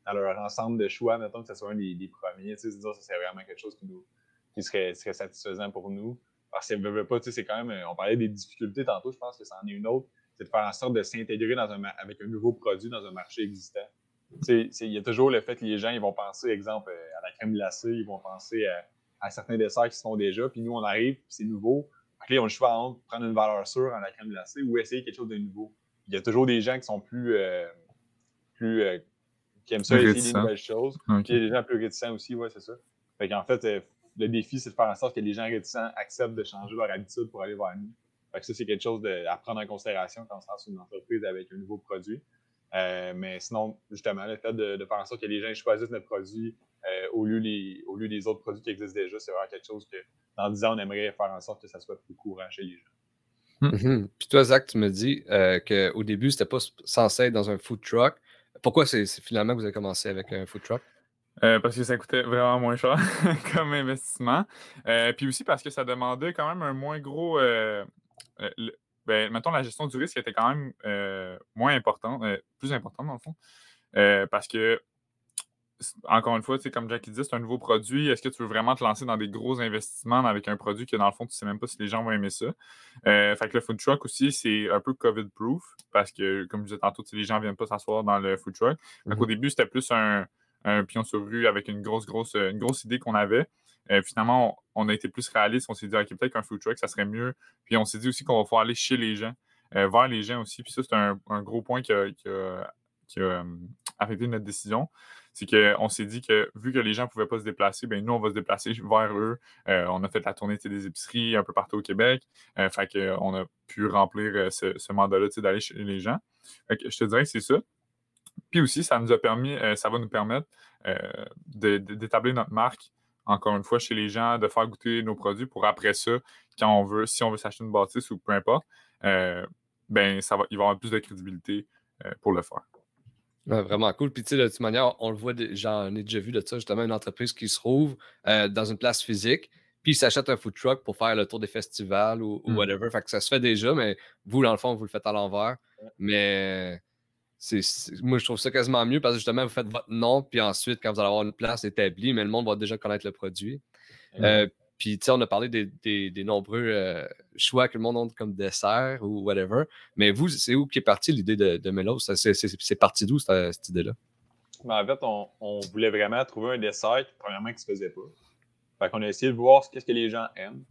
dans leur ensemble de choix, mettons que ça soit un des premiers, c'est-à-dire que ça serait vraiment quelque chose qui serait satisfaisant pour nous. Parce que c'est quand même, on parlait des difficultés tantôt, je pense que ça en est une autre, c'est de faire en sorte de s'intégrer dans avec un nouveau produit dans un marché existant. Il y a toujours le fait que les gens, ils vont penser, exemple, à la crème glacée, ils vont penser à certains desserts qui se font déjà, puis nous, on arrive, puis c'est nouveau. Là, on a le choix entre prendre une valeur sûre en la crème glacée ou essayer quelque chose de nouveau. Il y a toujours des gens qui sont plus qui aiment ça, essayer des nouvelles choses. Okay. Puis il y a des gens plus réticents aussi, ouais, c'est ça. Fait qu'en fait, le défi, c'est de faire en sorte que les gens réticents acceptent de changer leur habitude pour aller vers nous. Fait que ça, c'est quelque chose à prendre en considération quand on se lance une entreprise avec un nouveau produit. Mais sinon, justement, le fait de faire en sorte que les gens choisissent notre produit au lieu des autres produits qui existent déjà, c'est vraiment quelque chose que, dans 10 ans, on aimerait faire en sorte que ça soit plus courant chez les gens. Mm-hmm. Puis toi, Zach, tu me dis qu'au début, c'était pas censé être dans un food truck. Pourquoi c'est finalement que vous avez commencé avec un food truck? Parce que ça coûtait vraiment moins cher comme investissement. Puis aussi parce que ça demandait quand même un moins gros... mettons, la gestion du risque était quand même plus importante dans le fond. Parce que encore une fois, comme Jackie dit, c'est un nouveau produit. Est-ce que tu veux vraiment te lancer dans des gros investissements avec un produit que, dans le fond, tu ne sais même pas si les gens vont aimer ça? Fait que le food truck aussi, c'est un peu COVID-proof parce que, comme je disais tantôt, les gens ne viennent pas s'asseoir dans le food truck. Mm-hmm. Au début, c'était plus un pion sur rue avec une grosse idée qu'on avait. Finalement, on a été plus réaliste. On s'est dit, OK, peut-être qu'un food truck, ça serait mieux. Puis on s'est dit aussi qu'on va pouvoir aller chez les gens, vers les gens aussi. Puis ça, c'est un gros point qui a affecté notre décision. C'est qu'on s'est dit que vu que les gens ne pouvaient pas se déplacer, bien, nous, on va se déplacer vers eux. On a fait la tournée des épiceries un peu partout au Québec. Fait qu'on a pu remplir ce mandat-là d'aller chez les gens. Fait que je te dirais que c'est ça. Puis aussi, ça va nous permettre d'établir notre marque, encore une fois, chez les gens, de faire goûter nos produits pour après ça, si on veut s'acheter une bâtisse ou peu importe, il va y avoir plus de crédibilité pour le faire. Ouais, vraiment cool. Puis, tu sais, de toute manière, on le voit, j'en ai déjà vu de ça, justement, une entreprise qui se trouve dans une place physique, puis ils s'achètent un food truck pour faire le tour des festivals ou whatever. Fait que ça se fait déjà, mais vous, dans le fond, vous le faites à l'envers. Mais moi, je trouve ça quasiment mieux parce que justement, vous faites votre nom, puis ensuite, quand vous allez avoir une place établie, mais le monde va déjà connaître le produit. Mmh. Puis, tu sais, on a parlé des nombreux choix que le monde a comme dessert ou whatever. Mais vous, c'est où qui est partie l'idée de Mellow's? C'est parti d'où cette idée-là? Mais en fait, on voulait vraiment trouver un dessert, premièrement, qui se faisait pas. Fait qu'on a essayé de voir ce que les gens aiment.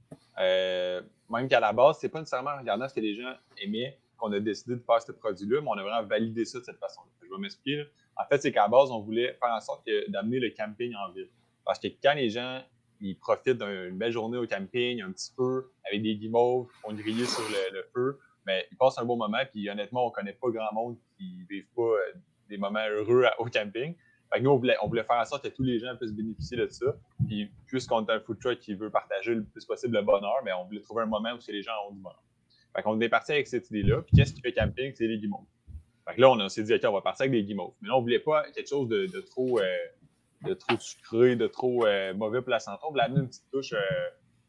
Même qu'à la base, c'est pas nécessairement en regardant ce que les gens aimaient qu'on a décidé de faire ce produit-là, mais on a vraiment validé ça de cette façon-là. Je vais m'expliquer. En fait, c'est qu'à la base, on voulait faire en sorte d'amener le camping en ville. Parce que quand les gens... ils profitent d'une belle journée au camping, un petit peu, avec des guimauves, ils font griller sur le feu. Mais ils passent un bon moment, puis honnêtement, on ne connaît pas grand monde qui ne vivent pas des moments heureux au camping. Fait que nous, on voulait faire en sorte que tous les gens puissent bénéficier de ça. Puis, puisqu'on est un food truck qui veut partager le plus possible le bonheur, mais on voulait trouver un moment où les gens ont du bonheur. Fait qu'on est parti avec cette idée-là. Puis, qu'est-ce qui fait camping? C'est les guimauves. Fait que là, on s'est dit, OK, on va partir avec des guimauves. Mais là, on ne voulait pas quelque chose de trop... de trop sucré, de trop mauvais pour la santé. On voulait amener une petite touche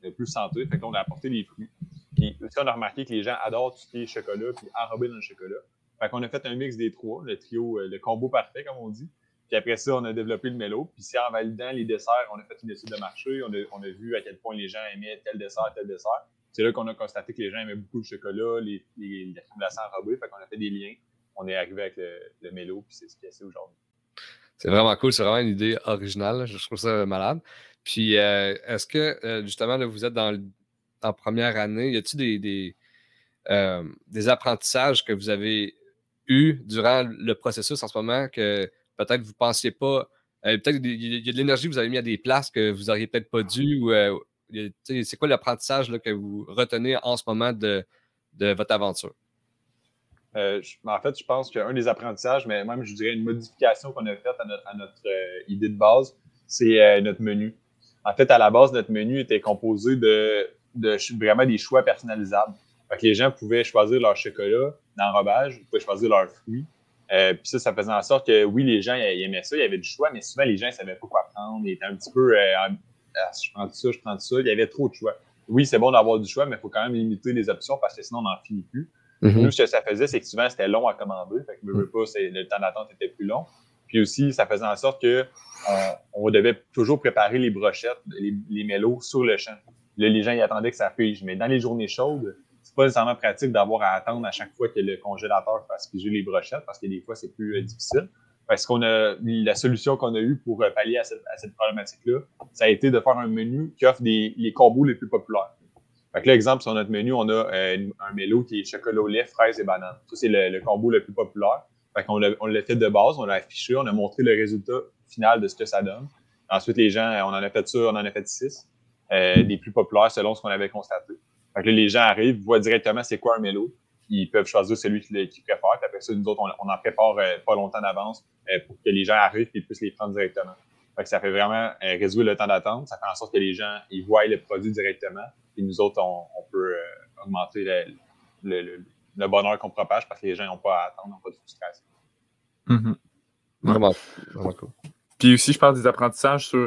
de plus santé. Fait que là, on a apporté des fruits. Puis aussi, on a remarqué que les gens adorent tout ce qui est chocolat, puis enrobé dans le chocolat. Fait qu'on a fait un mix des trois, le trio, le combo parfait, comme on dit. Puis après ça, on a développé le Mellow. Puis c'est en validant les desserts, on a fait une étude de marché. On a vu à quel point les gens aimaient tel dessert. C'est là qu'on a constaté que les gens aimaient beaucoup le chocolat, la crème glacée enrobée. Fait qu'on a fait des liens. On est arrivé avec le Mellow, puis c'est ce qu'il y a aujourd'hui. C'est vraiment cool, c'est vraiment une idée originale, je trouve ça malade. Puis, est-ce que, justement, là, vous êtes en première année, y a-t-il des apprentissages que vous avez eus durant le processus en ce moment que peut-être vous ne pensiez pas, peut-être il y a de l'énergie que vous avez mis à des places que vous n'auriez peut-être pas dû, ou c'est quoi l'apprentissage là, que vous retenez en ce moment de votre aventure? En fait, je pense qu'un des apprentissages, mais même, je dirais, une modification qu'on a faite à notre idée de base, c'est notre menu. En fait, à la base, notre menu était composé de vraiment des choix personnalisables. Fait que les gens pouvaient choisir leur chocolat d'enrobage, ils pouvaient choisir leurs fruits. Puis ça faisait en sorte que, oui, les gens ils aimaient ça, il y avait du choix, mais souvent, les gens ne savaient pas quoi prendre. Ils étaient un petit peu je prends ça. Il y avait trop de choix. Oui, c'est bon d'avoir du choix, mais il faut quand même limiter les options parce que sinon, on n'en finit plus. Mm-hmm. Nous, ce que ça faisait, c'est que souvent, c'était long à commander. Fait que, le temps d'attente était plus long. Puis aussi, ça faisait en sorte qu'on devait toujours préparer les brochettes, les mélos sur le champ. Là, les gens, ils attendaient que ça fige. Mais dans les journées chaudes, c'est pas nécessairement pratique d'avoir à attendre à chaque fois que le congélateur fasse figer les brochettes, parce que des fois, c'est plus difficile. Parce qu'on a, la solution qu'on a eue pour pallier à cette problématique-là, ça a été de faire un menu qui offre les combos les plus populaires. Fait que là, exemple, sur notre menu, on a un mélo qui est chocolat au lait, fraises et bananes. Ça, c'est le combo le plus populaire. Fait qu'on l'a fait de base, on l'a affiché, on a montré le résultat final de ce que ça donne. Ensuite, les gens, on en a fait ça, on en a fait 6, des plus populaires selon ce qu'on avait constaté. Fait que là, les gens arrivent, voient directement c'est quoi un mélo. Ils peuvent choisir celui qu'ils préfèrent. Puis après ça, nous autres, on en prépare pas longtemps d'avance pour que les gens arrivent et puissent les prendre directement. Fait que ça fait vraiment réduire le temps d'attente. Ça fait en sorte que les gens ils voient le produit directement. Et nous autres, on peut augmenter le bonheur qu'on propage parce que les gens n'ont pas à attendre, n'ont pas de frustration. Mm-hmm. Vraiment, vraiment cool. Puis aussi, je parle des apprentissages sur,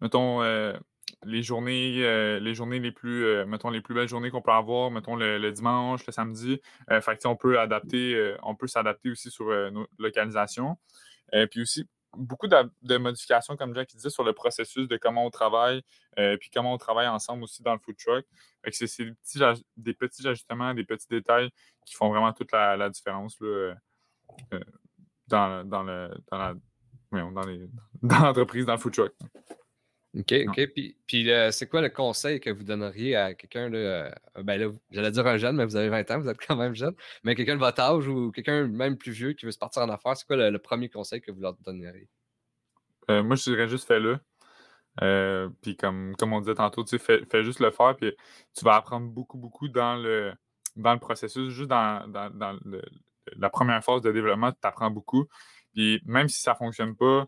mettons, les journées les plus, mettons, les plus belles journées qu'on peut avoir, mettons, le dimanche, le samedi. Fait que, on peut adapter, on peut s'adapter aussi sur nos localisations. Puis aussi, beaucoup de modifications, comme Jack disait, sur le processus de comment on travaille, puis comment on travaille ensemble aussi dans le food truck. Fait que c'est des petits ajustements, des petits détails qui font vraiment toute la différence là, dans l'entreprise, dans le food truck. OK. Puis c'est quoi le conseil que vous donneriez à quelqu'un, j'allais dire un jeune, mais vous avez 20 ans, vous êtes quand même jeune, mais quelqu'un de votre âge ou quelqu'un même plus vieux qui veut se partir en affaires, c'est quoi le premier conseil que vous leur donneriez? Moi, je dirais juste fais-le. Puis comme on disait tantôt, tu sais, fais juste le faire, puis tu vas apprendre beaucoup, beaucoup dans le processus, juste dans la première phase de développement, tu apprends beaucoup. Puis même si ça ne fonctionne pas,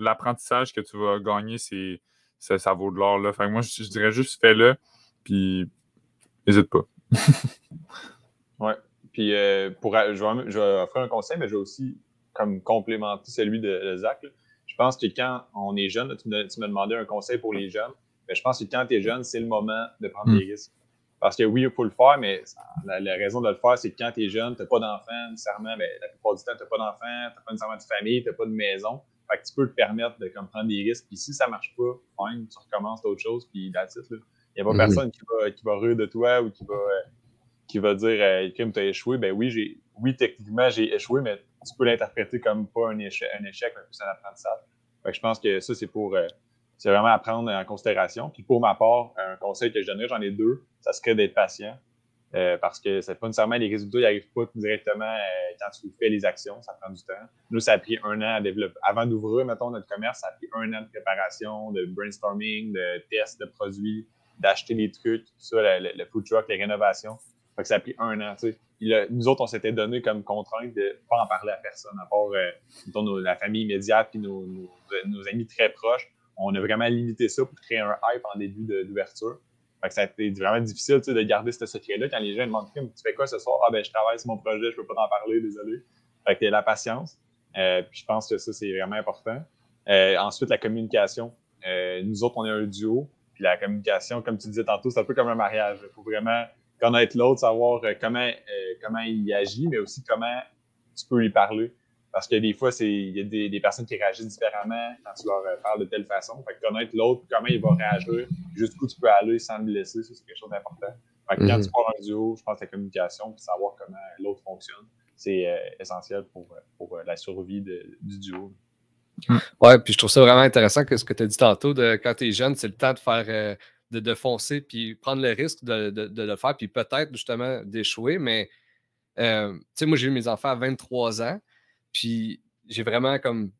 l'apprentissage que tu vas gagner, ça vaut de l'or. Là. Fait que moi, je dirais juste fais-le, puis n'hésite pas. Ouais. Puis je vais offrir un conseil, mais je vais aussi comme complémenter celui de Zach. Là. Je pense que quand on est jeune, tu m'as demandé un conseil pour les jeunes, mais je pense que quand tu es jeune, c'est le moment de prendre des risques. Parce que oui, il faut le faire, mais la raison de le faire, c'est que quand tu es jeune, tu n'as pas d'enfant nécessairement, mais la plupart du temps, tu n'as pas d'enfant, tu n'as pas nécessairement de famille, tu n'as pas de maison. Fait que tu peux te permettre de prendre des risques. Puis si ça ne marche pas, fine, tu recommences d'autres choses. Puis that's it, là. Il n'y a pas personne qui va rire de toi ou qui va dire tu as échoué. Ben oui, techniquement, j'ai échoué, mais tu peux l'interpréter comme pas un échec, mais plus un apprentissage. Fait que je pense que ça, c'est pour c'est vraiment à prendre en considération. Puis pour ma part, un conseil que je donnerais, j'en ai deux, ça serait d'être patient. Parce que c'est pas nécessairement les résultats, ils n'arrivent pas directement quand tu fais les actions, ça prend du temps. Nous, ça a pris 1 an à développer. Avant d'ouvrir, mettons, notre commerce, ça a pris 1 an de préparation, de brainstorming, de tests de produits, d'acheter des trucs, tout ça, le food truck, les rénovations. Fait que ça a pris 1 an, tu sais. Nous autres, on s'était donné comme contrainte de ne pas en parler à personne, à part mettons, la famille immédiate et nos amis très proches. On a vraiment limité ça pour créer un hype en début d'ouverture. Fait que ça a été vraiment difficile de garder ce secret-là quand les gens demandent « Tu fais quoi ce soir? » « Ah ben je travaille sur mon projet, je peux pas t'en parler, désolé. » Fait que la patience, puis je pense que ça c'est vraiment important. Ensuite la communication. Nous autres on est un duo, puis la communication, comme tu disais tantôt, c'est un peu comme un mariage. Il faut vraiment connaître l'autre, savoir comment il agit, mais aussi comment tu peux lui parler. Parce que des fois, il y a des personnes qui réagissent différemment quand tu leur parles de telle façon. Fait que connaître l'autre, comment il va réagir, jusqu'où tu peux aller sans le blesser, ça, c'est quelque chose d'important. Fait que quand tu parles en duo, je pense que la communication et savoir comment l'autre fonctionne, c'est essentiel pour la survie du duo. Ouais, puis je trouve ça vraiment intéressant que ce que tu as dit tantôt, quand tu es jeune, c'est le temps de faire... de foncer, puis prendre le risque de le faire, puis peut-être justement d'échouer. Mais tu sais, moi, j'ai eu mes enfants à 23 ans. Puis, j'ai vraiment comme...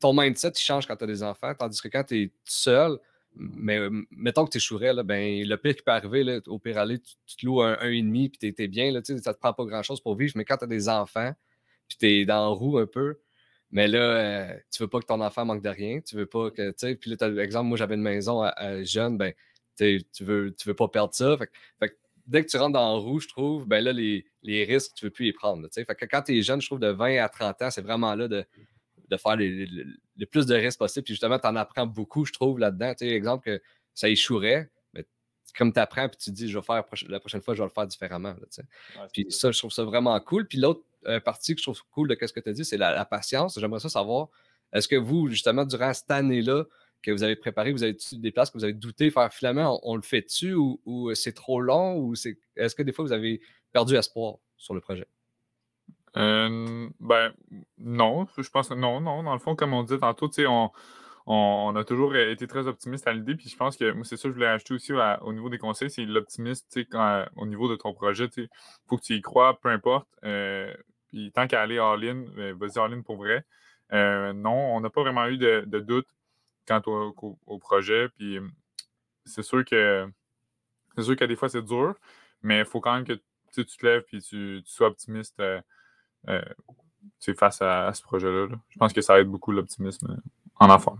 Ton mindset, il change quand tu as des enfants. Tandis que quand tu es seul, mais mettons que tu échouerais, ben, le pire qui peut arriver, là, au pire aller, tu te loues un et demi, puis tu es bien. Là, ça ne te prend pas grand-chose pour vivre. Mais quand tu as des enfants, puis tu es dans la roue un peu, mais là, tu veux pas que ton enfant manque de rien. Tu veux pas que... Puis là, par exemple, moi, j'avais une maison à jeune, ben, tu veux pas perdre ça. Fait que dès que tu rentres dans le roux, je trouve, ben là, les risques, tu ne veux plus les prendre. Là, fait que quand tu es jeune, je trouve, de 20 à 30 ans, c'est vraiment là de faire le plus de risques possible. Puis justement, tu en apprends beaucoup, je trouve, là-dedans. Tu sais, exemple, que ça échouerait, mais comme tu apprends, puis tu te dis, je vais faire la prochaine fois, je vais le faire différemment. Là, ouais, puis ça, je trouve ça vraiment cool. Puis l'autre partie que je trouve cool de ce que tu as dit, c'est la patience. J'aimerais ça savoir, est-ce que vous, justement, durant cette année-là, que vous avez préparé, vous avez-tu des places que vous avez douté, faire finalement, on le fait-tu ou c'est trop long ou c'est, est-ce que des fois vous avez perdu espoir sur le projet? Non, je pense que non. Dans le fond, comme on dit tantôt, tu sais, on a toujours été très optimiste à l'idée, puis je pense que moi, c'est ça que je voulais ajouter aussi au niveau des conseils, c'est l'optimisme, tu sais, au niveau de ton projet, tu sais, il faut que tu y crois, peu importe, puis tant qu'à aller all-in, vas-y all-in pour vrai. Non, on n'a pas vraiment eu de doute quant au projet, puis c'est sûr que des fois, c'est dur, mais il faut quand même que tu te lèves et tu sois optimiste face à ce projet-là. Là. Je pense que ça aide beaucoup l'optimisme en enfant.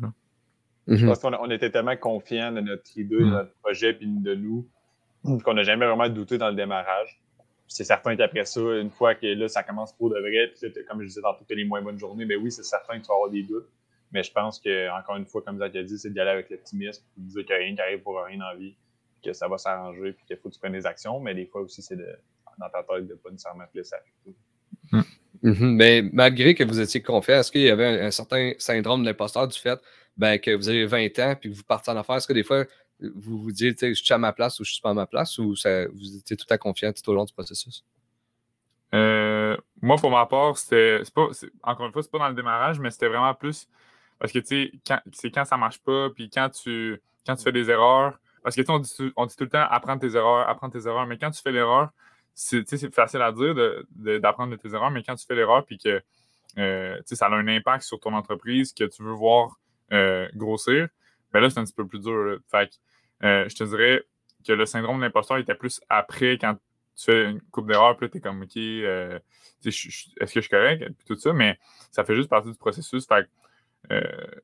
Mm-hmm. Parce qu'on était tellement confiants de notre idée, de notre projet et de nous, qu'on n'a jamais vraiment douté dans le démarrage. Puis c'est certain qu'après ça, une fois que là, ça commence pour de vrai, puis comme je disais dans toutes les moins bonnes journées, mais oui, c'est certain que tu vas avoir des doutes. Mais je pense que, encore une fois, comme Zach a dit, c'est d'y aller avec l'optimisme, puis de dire qu'il n'y a rien qui arrive pour rien dans la vie, puis que ça va s'arranger, puis qu'il faut que tu prennes des actions. Mais des fois aussi, c'est dans ta tête de ne pas nécessairement te laisser arriver. Mm-hmm. Mais malgré que vous étiez confiant, est-ce qu'il y avait un certain syndrome de l'imposteur du fait que vous avez 20 ans et que vous partez en affaires? Est-ce que des fois, vous vous dites « je suis à ma place » ou « je suis pas à ma place » ou vous étiez tout à confiant tout au long du processus? Moi, pour ma part, c'est encore une fois, c'est pas dans le démarrage, mais c'était vraiment plus parce que tu sais, quand ça marche pas puis quand tu fais des erreurs, parce que tu sais, on dit tout le temps « apprendre tes erreurs », mais quand tu fais l'erreur, c'est facile à dire d'apprendre de tes erreurs, mais quand tu fais l'erreur et que ça a un impact sur ton entreprise que tu veux voir grossir, ben là, c'est un petit peu plus dur. Là. Fait que je te dirais que le syndrome de l'imposteur était plus après quand tu fais une coupe d'erreurs, puis là, t'es comme OK, est-ce que je suis correct? Puis tout ça, mais ça fait juste partie du processus. Fait que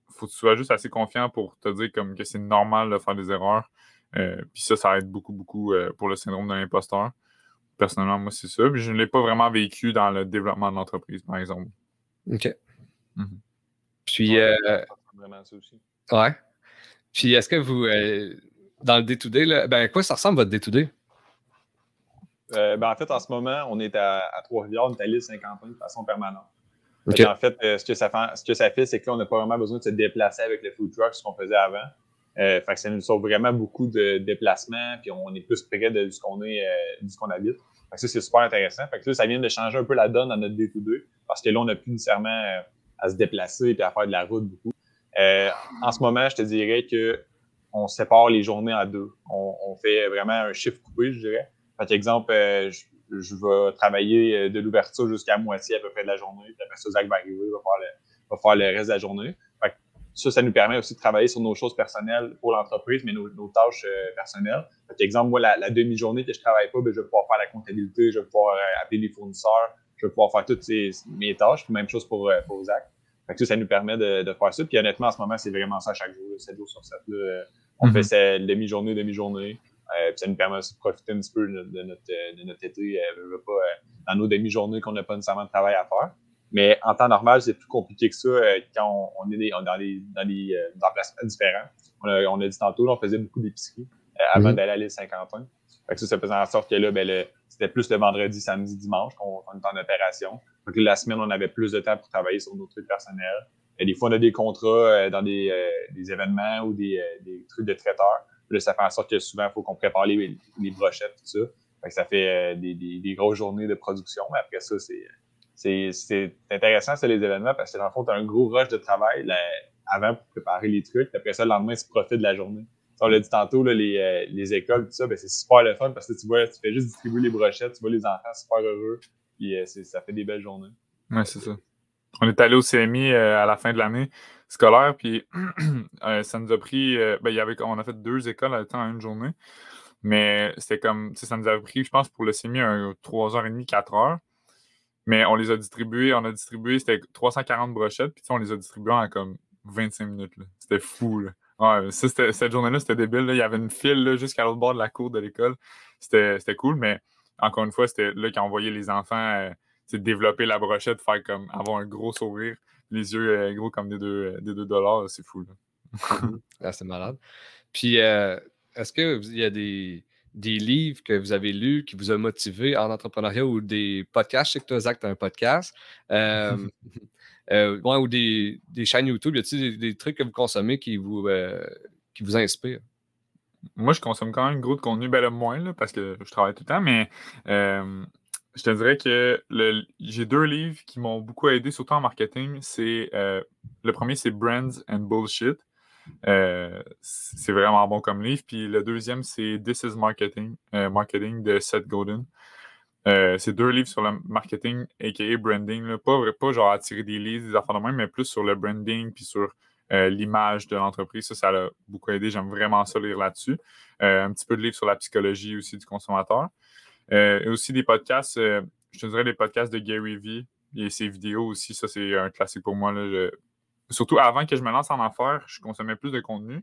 faut que tu sois juste assez confiant pour te dire comme que c'est normal de faire des erreurs. Puis ça aide beaucoup, beaucoup pour le syndrome de l'imposteur. Personnellement, moi, c'est ça. Puis je ne l'ai pas vraiment vécu dans le développement de l'entreprise, par exemple. OK. Mm-hmm. Puis... vraiment ça aussi. Ouais. Puis est-ce que vous, dans le day-to-day, là, à quoi ça ressemble, votre day-to-day? En fait, en ce moment, on est à Trois-Rivières, on est à l'île Saint-Quentin de façon permanente. Okay. En fait, ce que ça fait, c'est que là, on n'a pas vraiment besoin de se déplacer avec le food truck, ce qu'on faisait avant. Fait que ça nous sauve vraiment beaucoup de déplacements, puis on est plus près de ce qu'on habite. Fait que ça, c'est super intéressant. Fait que là, ça vient de changer un peu la donne dans notre day-to-day, parce que là, on n'a plus nécessairement à se déplacer et à faire de la route beaucoup. En ce moment, je te dirais qu'on sépare les journées en deux. On fait vraiment un chiffre coupé, je dirais. Fait que, exemple, je vais travailler de l'ouverture jusqu'à moitié à peu près de la journée, puis après ça, Zach va arriver, va faire le reste de la journée. Ça nous permet aussi de travailler sur nos choses personnelles pour l'entreprise, mais nos tâches personnelles. Par exemple, moi, la demi-journée que je ne travaille pas, bien, je vais pouvoir faire la comptabilité, je vais pouvoir appeler les fournisseurs, je vais pouvoir faire toutes mes tâches. Même chose pour Zach. Ça nous permet de faire ça. Puis honnêtement, en ce moment, c'est vraiment ça chaque jour, 7 jours sur 7. Là, on fait ça demi-journée. Puis ça nous permet aussi de profiter un petit peu de notre été dans nos demi-journées qu'on n'a pas nécessairement de travail à faire. Mais en temps normal, c'est plus compliqué que ça quand on est dans des emplacements différents. On a dit tantôt, là, on faisait beaucoup d'épicerie avant d'aller à l'île Saint-Quentin. Fait que ça faisait en sorte que là, ben, c'était plus le vendredi, samedi, dimanche qu'on était en opération. Donc la semaine, on avait plus de temps pour travailler sur nos trucs personnels. Et des fois, on a des contrats dans des événements ou des trucs de traiteurs. Là, ça fait en sorte que souvent, il faut qu'on prépare les brochettes, tout ça. Fait que ça fait des grosses journées de production. Mais après ça, c'est intéressant, c'est les événements, parce que dans le fond, tu as un gros rush de travail là, avant pour préparer les trucs. Après ça, le lendemain, tu profites de la journée. Ça, on l'a dit tantôt, là, les écoles, tout ça, bien, c'est super le fun parce que tu vois, tu fais juste distribuer les brochettes, tu vois les enfants super heureux, puis ça fait des belles journées. Oui, c'est ça. On est allé au CMI à la fin de l'année scolaire, puis ça nous a pris. On a fait 2 écoles en une journée, mais c'était comme, ça nous a pris, je pense, pour le CMI, 3h30, 4h. Mais on les a distribués, c'était 340 brochettes, puis on les a distribués en comme 25 minutes. Là. C'était fou. Là. Ouais, cette journée-là, c'était débile. Là. Il y avait une file là, jusqu'à l'autre bord de la cour de l'école. C'était cool, mais encore une fois, c'était là qu'on voyait les enfants développer la brochette, faire comme avoir un gros sourire, les yeux gros comme des deux $. Là, c'est fou. Là. Là, c'est malade. Puis, est-ce qu'il y a des livres que vous avez lus qui vous ont motivé en entrepreneuriat ou des podcasts? Je sais que toi, Zach, tu as un podcast. ouais, ou des chaînes YouTube, y a-t-il des trucs que vous consommez qui vous inspirent? Moi, je consomme quand même gros de contenu, ben là, moins, là, parce que je travaille tout le temps, mais je te dirais que j'ai deux livres qui m'ont beaucoup aidé, surtout en marketing. C'est le premier, c'est « Brands and Bullshit ». C'est vraiment bon comme livre. Puis le deuxième, c'est « This is Marketing » de Seth Godin. C'est deux livres sur le marketing, a.k.a. branding. Là. Pas genre attirer des leads, des affaires de même, mais plus sur le branding puis sur l'image de l'entreprise. Ça l'a beaucoup aidé. J'aime vraiment ça lire là-dessus. Un petit peu de livres sur la psychologie aussi du consommateur. Et aussi des podcasts, je te dirais les podcasts de Gary Vee et ses vidéos aussi. Ça, c'est un classique pour moi. Là, surtout avant que je me lance en affaires, je consommais plus de contenu.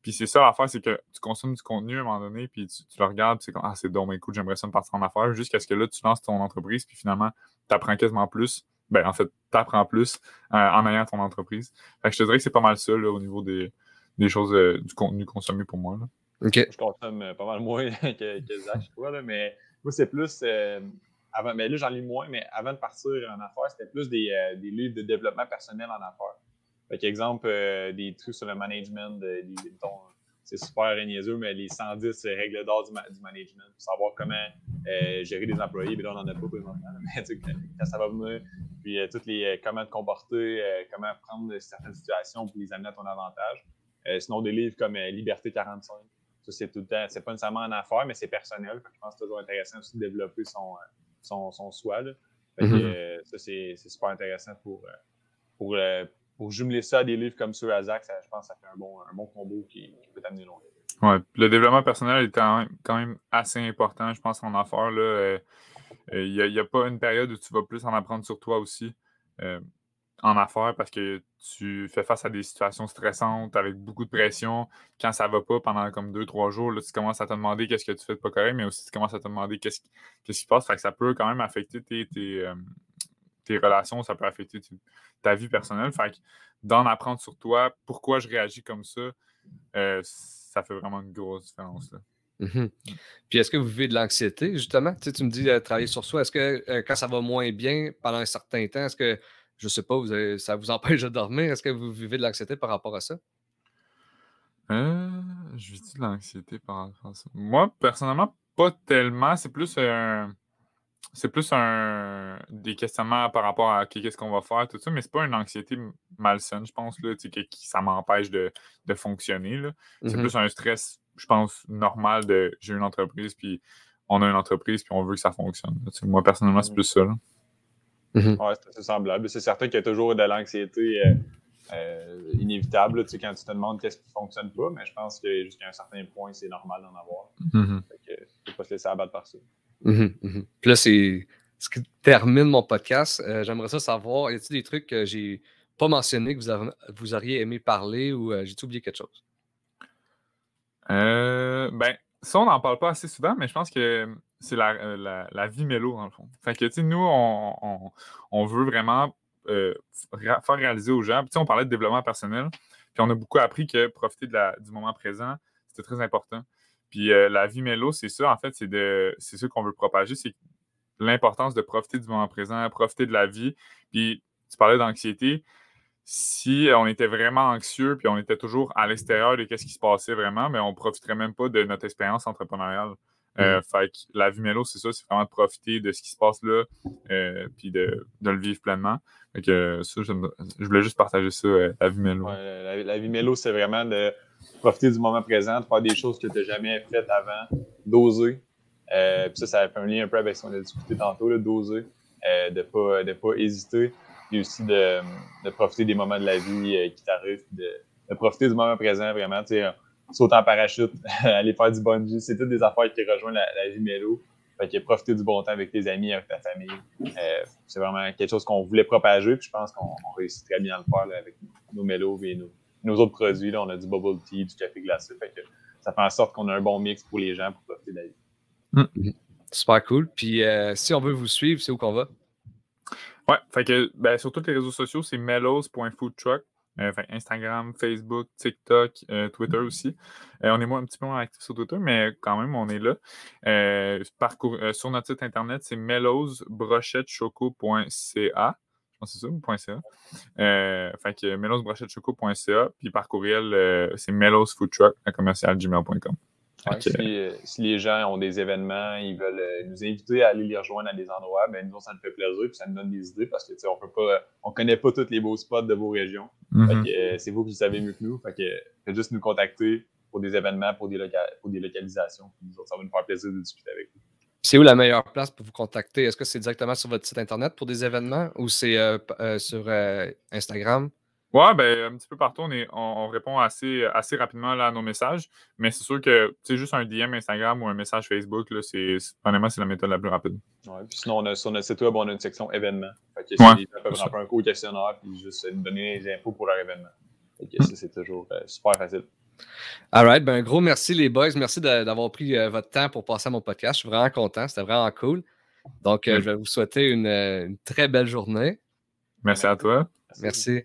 Puis c'est ça l'affaire, c'est que tu consommes du contenu à un moment donné, puis tu le regardes, puis c'est comme « Ah, c'est dommage, écoute, j'aimerais ça me partir en affaires », jusqu'à ce que là, tu lances ton entreprise, puis finalement, tu apprends quasiment plus. Ben, en fait, tu apprends plus en ayant ton entreprise. Fait que je te dirais que c'est pas mal ça, là, au niveau des choses, du contenu consommé pour moi, là. Okay. Je consomme pas mal moins que Zach, je crois, là, mais moi, c'est plus... avant, mais là, j'en lis moins, mais avant de partir en affaires, c'était plus des livres de développement personnel en affaires. Fait qu'exemple, des trucs sur le management, c'est super niaiseux, mais les 110 règles d'or du management, pour savoir comment gérer des employés, mais là, on n'en a pas présentement, mais tu sais, quand ça va venir, puis toutes les comment te comporter, comment prendre certaines situations pour les amener à ton avantage. Sinon, des livres comme Liberté 45, ça, c'est tout le temps, c'est pas nécessairement en affaires, mais c'est personnel, fait que je pense que c'est toujours intéressant aussi de développer son soi, là. Fait que ça, c'est super intéressant pour jumeler ça à des livres comme ceux à Zach, je pense que ça fait un bon combo qui peut t'amener loin. Ouais, le développement personnel est quand même assez important, je pense, en affaires. Il n'y a pas une période où tu vas plus en apprendre sur toi aussi en affaires parce que tu fais face à des situations stressantes avec beaucoup de pression. Quand ça ne va pas pendant comme 2-3 jours, là, tu commences à te demander qu'est-ce que tu fais de pas correct, mais aussi tu commences à te demander qu'est-ce qui se passe. Fait que ça peut quand même affecter tes relations, ça peut affecter ta vie personnelle. Fait que d'en apprendre sur toi, pourquoi je réagis comme ça, ça fait vraiment une grosse différence, là. Mm-hmm. Puis est-ce que vous vivez de l'anxiété, justement? Tu me dis travailler sur soi. Est-ce que quand ça va moins bien pendant un certain temps, est-ce que, je sais pas, ça vous empêche de dormir? Est-ce que vous vivez de l'anxiété par rapport à ça? Je vis de l'anxiété par rapport à ça. Moi, personnellement, pas tellement. C'est plus des questionnements par rapport à qu'est-ce qu'on va faire, tout ça, mais c'est pas une anxiété malsaine, je pense, là, ça m'empêche de fonctionner, là. Mm-hmm. C'est plus un stress, je pense, normal de j'ai une entreprise, puis on a une entreprise, puis on veut que ça fonctionne. T'sais, moi, personnellement, c'est plus ça, là. Mm-hmm. Ouais, c'est assez semblable. C'est certain qu'il y a toujours de l'anxiété inévitable, là, quand tu te demandes qu'est-ce qui ne fonctionne pas, mais je pense que jusqu'à un certain point, c'est normal d'en avoir. Mm-hmm. Fait que, faut pas se laisser abattre par ça. Mm-hmm, mm-hmm. Puis là, c'est ce qui termine mon podcast. J'aimerais ça savoir, y a-t-il des trucs que j'ai pas mentionnés que vous auriez aimé parler ou j'ai-tu oublié quelque chose? Ça, on n'en parle pas assez souvent, mais je pense que c'est la vie mélo, dans le fond. Fait que, nous, on veut vraiment faire réaliser aux gens. Puis, on parlait de développement personnel, puis on a beaucoup appris que profiter du moment présent, c'était très important. Puis la vie mélo, c'est ça, en fait, c'est ça qu'on veut propager, c'est l'importance de profiter du moment présent, profiter de la vie. Puis tu parlais d'anxiété. Si on était vraiment anxieux, puis on était toujours à l'extérieur de qu'est-ce qui se passait vraiment, mais on ne profiterait même pas de notre expérience entrepreneuriale. Fait que la vie mélo, c'est ça, c'est vraiment de profiter de ce qui se passe là, puis de le vivre pleinement. Fait que ça, je voulais juste partager ça, la vie mélo. Ouais, la vie mélo, c'est vraiment de profiter du moment présent, de faire des choses que tu n'as jamais faites avant, d'oser. Puis ça fait un lien un peu avec ce qu'on a discuté tantôt, là, d'oser, de ne pas hésiter, puis aussi de profiter des moments de la vie qui t'arrivent, de profiter du moment présent vraiment. Tu sais, sauter en parachute, aller faire du bungee, c'est toutes des affaires qui rejoignent la vie mélo. Fait que profiter du bon temps avec tes amis, avec ta famille, c'est vraiment quelque chose qu'on voulait propager, puis je pense qu'on réussit très bien à le faire là, avec nos mélos et nos autres produits, là, on a du bubble tea, du café glacé. Fait que ça fait en sorte qu'on a un bon mix pour les gens pour profiter de la vie. Mmh. Super cool. Puis si on veut vous suivre, c'est où qu'on va? Ouais, fait que sur tous les réseaux sociaux, c'est Mellow's.foodtruck. Instagram, Facebook, TikTok, Twitter aussi. On est un petit peu moins actifs sur Twitter, mais quand même, on est là. Sur notre site internet, c'est mellowsbrochettechoco.ca. c'est ça, .ca. Fait que mellowsbrochette-choco.ca, puis par courriel, c'est mellowsfoodtruck@commercial.gmail.com. Ouais, si les gens ont des événements, ils veulent nous inviter à aller les rejoindre à des endroits, ben nous, ça nous fait plaisir et ça nous donne des idées parce que on ne connaît pas tous les beaux spots de vos régions. Mm-hmm. Fait que, c'est vous qui savez mieux que nous. Fait que faites juste nous contacter pour des événements, pour des localisations. Nous autres, ça va nous faire plaisir de discuter avec vous. C'est où la meilleure place pour vous contacter? Est-ce que c'est directement sur votre site Internet pour des événements ou c'est sur Instagram? Ouais, ben un petit peu partout, on répond assez rapidement là, à nos messages, mais c'est sûr que juste un DM Instagram ou un message Facebook, là, c'est la méthode la plus rapide. Ouais, puis sinon, sur notre site web, on a une section événements. Fait que ils peuvent remplir un court questionnaire puis juste nous donner les infos pour leur événement. Fait que c'est toujours super facile. All right, ben un gros merci les boys. Merci d'avoir pris votre temps pour passer à mon podcast. Je suis vraiment content, c'était vraiment cool. Donc, je vais vous souhaiter une très belle journée. Merci à toi. Merci.